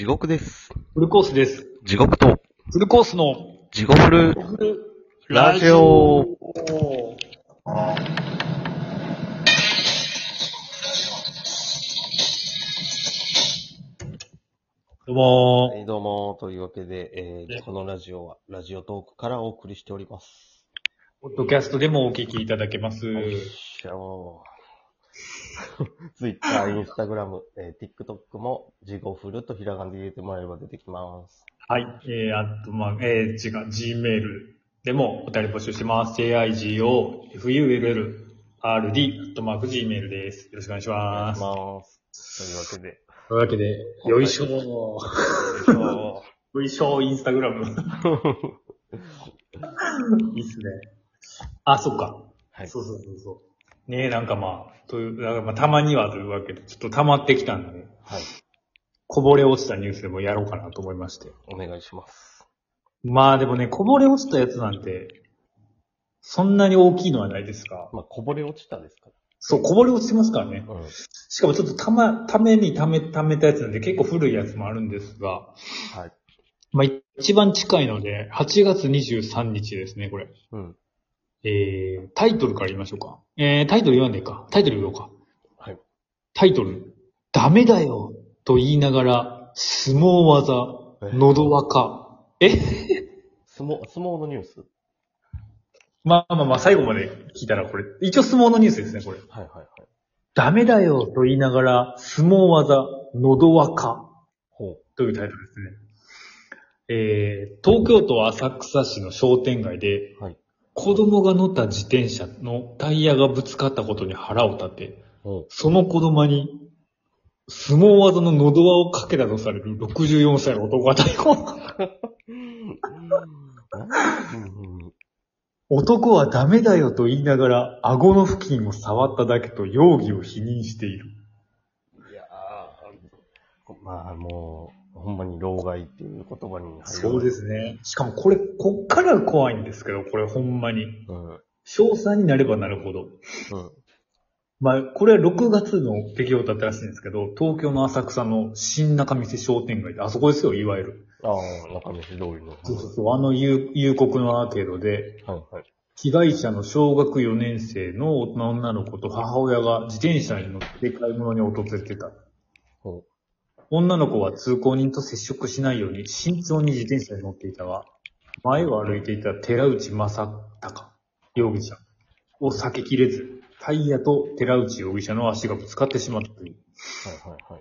地獄です。フルコースです。地獄とフルコースの地獄フルラジオ。どうもー、はい、どうもーというわけで、このラジオはラジオトークからお送りしております。ポッドキャストでもお聞きいただけます。よいしょー。Twitter、Instagram、TikTok もジゴフルとひらがなで入れてもらえれば出てきます。はい、あとまあGmail でもお便り募集してます。JIGOFULLRD@gmail です。よろしくお願いします。というわけで、よいしょー。よいしょーInstagram。いいっすね。あ、そっか。はい。そう。ねえ、たまにはというわけで、ちょっと溜まってきたんで、はい。こぼれ落ちたニュースでもやろうかなと思いまして。お願いします。まあでもね、こぼれ落ちたやつなんて、そんなに大きいのはないですか。まあ、こぼれ落ちたですから。そう、こぼれ落ちてますからね。うん、しかもちょっとためたやつなんで、結構古いやつもあるんですが、はい。まあ、一番近いので、8月23日ですね、これ。うん。タイトルから言いましょうか。タイトル言わんねえか。タイトル言おうか。はい。タイトル、ダメだよと言いながら、相撲技、のどわか。相撲のニュースまあ、最後まで聞いたらこれ、一応相撲のニュースですね、これ。はい。ダメだよと言いながら、相撲技、のどわか。というタイトルですね。東京都浅草市の商店街で、はい、子供が乗った自転車のタイヤがぶつかったことに腹を立て、その子供に相撲技ののど輪をかけたとされる64歳の男が逮捕。男はダメだよと言いながら顎の付近を触っただけと容疑を否認している。いやー、まあもうほんまに老害っていう言葉に入る。そうですね。しかもこれ、こっからが怖いんですけど、これほんまに。うん。詳細になればなるほど。うん。まあ、これは6月の出来事だったらしいんですけど、東京の浅草の新仲見世商店街で、あそこですよ、いわゆる。ああ、仲見世通りの。そう、あの夕刻のアーケードで、はい。被害者の小学4年生の女の子と母親が自転車に乗って買い物に訪れてた。うん。女の子は通行人と接触しないように慎重に自転車に乗っていたが、前を歩いていた寺内正隆容疑者を避けきれず、タイヤと寺内容疑者の足がぶつかってしまったという。はい。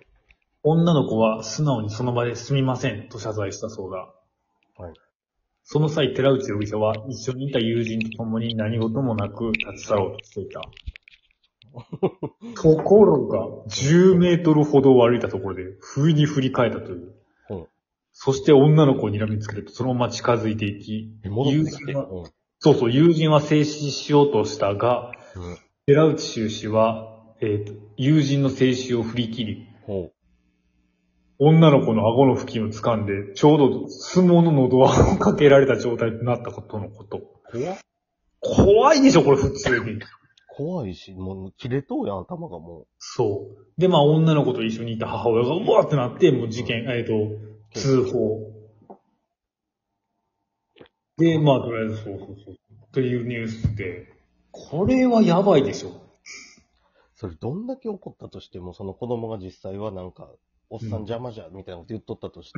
女の子は素直にその場ですみませんと謝罪したそうだ。はい。その際、寺内容疑者は一緒にいた友人と共に何事もなく立ち去ろうとしていた。ところが、10メートルほどを歩いたところで、不意に振り返ったという。うん、そして女の子を睨みつけると、そのまま近づいていき、友人は制止しようとしたが、うん、寺内修士は、友人の制止を振り切り、うん、女の子の顎の付近を掴んで、ちょうど相撲の喉輪をかけられた状態になったことのこと。怖いでしょ、これ普通に。怖いし、もう切れとうやん、頭がもう。そう。で、まあ、女の子と一緒にいた母親が、うわーってなって、もう事件、通報。で、まあ、とりあえず、そう。というニュースで、これはやばいでしょ。それ、どんだけ怒ったとしても、その子供が実際はなんか、おっさん邪魔じゃ、みたいなこと言っとったとして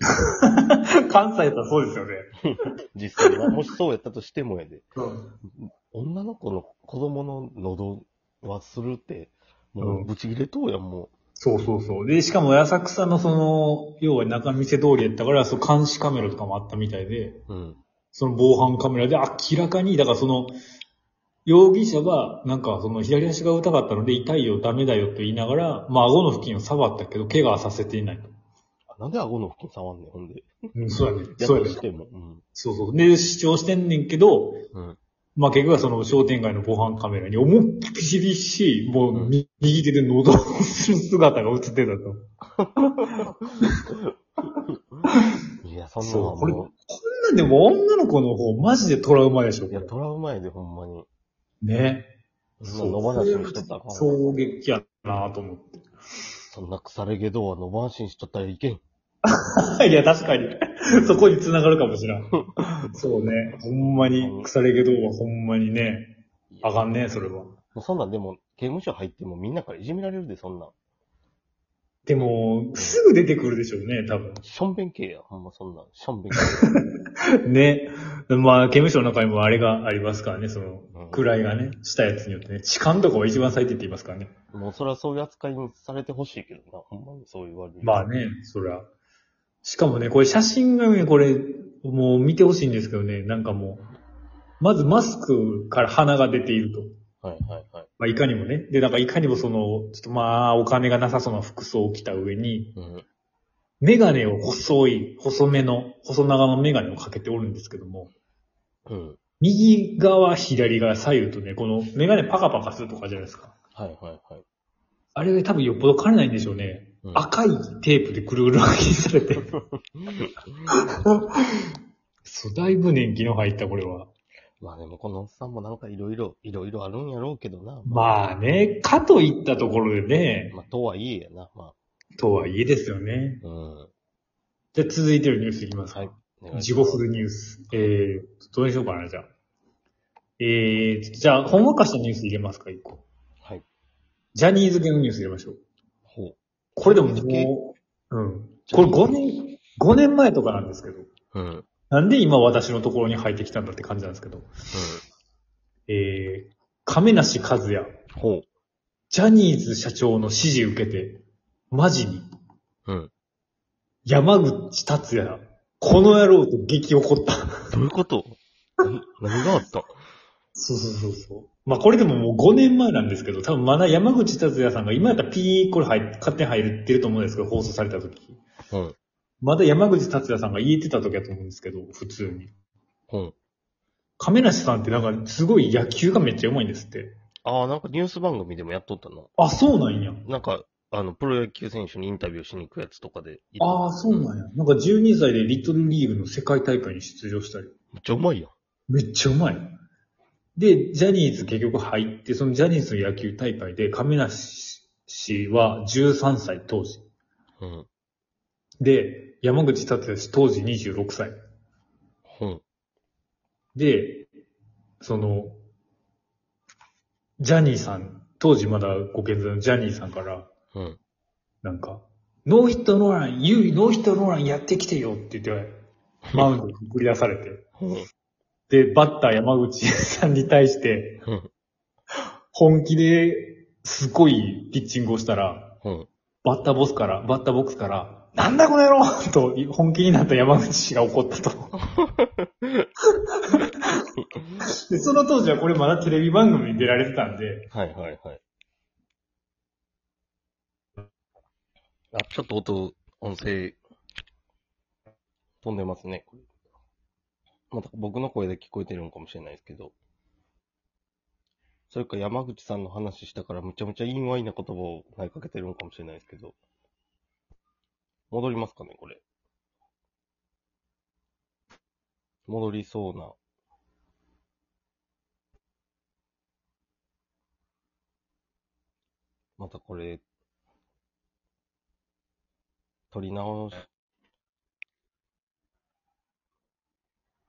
も。関西やったらそうですよね。実際は、もしそうやったとしてもやで。うん。女の子の子供の喉はするって、もうぶち切れとうやん、もう。そう。で、しかも浅草のその、要は仲見世通りやったから、その監視カメラとかもあったみたいで、うん、その防犯カメラで明らかに、だからその、容疑者は、なんかその左足が痛かったので、痛いよ、ダメだよと言いながら、まあ顎の付近を触ったけど、怪我はさせていないと。なんで顎の付近触んねん、ほんで。うん、そうやね。そうやね。うん、そう。で、主張してんねんけど、うんまあ、結局はその商店街の防犯カメラに思いっきりし、もう右手で喉をする姿が映ってたと。いや、そんなのはもう。こんなんでも女の子の方マジでトラウマでしょ。いや、トラウマやでほんまに。ね。そう、野放しにしとったらあかん。衝撃やなぁと思って。そんな腐れ毛道は野放しにしとったらいけん。いや、確かに。そこに繋がるかもしれん。そうね。ほんまに、腐れ毛動画ほんまにね。あかんね、それは。そんなんでも、刑務所入ってもみんなからいじめられるで、そんなん。でも、すぐ出てくるでしょうね、多分。しょんべん系や、ほんまそんなん。しょんべん系。ね。まあ、刑務所の中にもあれがありますからね、その、位がね、したやつによってね。痴漢とかは一番最低って言いますからね。もう、それはそういう扱いにされてほしいけどな、ほんまにそう言われる。まあね、そりゃ。しかもね、これ写真がね、これ、もう見てほしいんですけどね、なんかもう、まずマスクから鼻が出ていると。はいはいはい。まあ、いかにもね。で、なんかいかにもその、ちょっとまあ、お金がなさそうな服装を着た上に、うん、メガネを細長のメガネをかけておるんですけども、うん、右側、左側、左右とね、このメガネパカパカするとかじゃないですか。はいはいはい。あれ多分よっぽど枯れないんでしょうね。うん、赤いテープでぐるぐる巻きされてそう。だいぶ年季の入った、これは。まあでもこのおっさんもなんかいろいろあるんやろうけどな。まあね、かといったところでね。まあとはいえやな、まあ。とはいえですよね。うん。じゃあ続いてのニュースいきますか。はい。地獄フルニュース。どうでしょうかな、じゃあ。じゃあ、ほんわかしたニュース入れますか、一個。はい。ジャニーズ系のニュース入れましょう。ほう。これでももう、うん。これ5年前とかなんですけど。うん。なんで今私のところに入ってきたんだって感じなんですけど。うん、亀梨和也。ほう。ジャニーズ社長の指示受けて、マジに。うん。山口達也、この野郎と激怒った。どういうこと何があったそう。まあ、これでももう5年前なんですけど、多分まだ山口達也さんが今やったらこれ勝手に入ってると思うんですけど、放送された時。うん。まだ山口達也さんが言えてた時だと思うんですけど、普通に。うん。亀梨さんってなんかすごい野球がめっちゃ上手いんですって。ああ、なんかニュース番組でもやっとったな。あ、そうなんや。なんか、プロ野球選手にインタビューしに行くやつとかで。ああ、そうなんや。なんか12歳でリトルリーグの世界大会に出場したり。めっちゃ上手いやん。めっちゃ上手い。で、ジャニーズ結局入って、そのジャニーズの野球大会で亀梨氏は13歳当時。うん。で、山口達也氏当時26歳。うん。で、その、ジャニーさん、当時まだご健在のジャニーさんから、うん。なんか、ノーヒットノーラン、ノーヒットノーランやってきてよって言って、マウンドに送り出されて、うん。で、バッター山口さんに対して、うん。本気ですごいピッチングをしたら、うん。バッターボックスから、なんだこの野郎と本気になった山口氏が怒ったとで。その当時はこれまだテレビ番組に出られてたんで。はいはいはい。あ、ちょっと音声、飛んでますね。また僕の声で聞こえてるのかもしれないですけど。それか山口さんの話したからむちゃむちゃ陰猥な言葉を投げかけてるのかもしれないですけど。戻りますかね、これ。戻りそうな。またこれ、取り直し。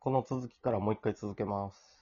この続きからもう一回続けます。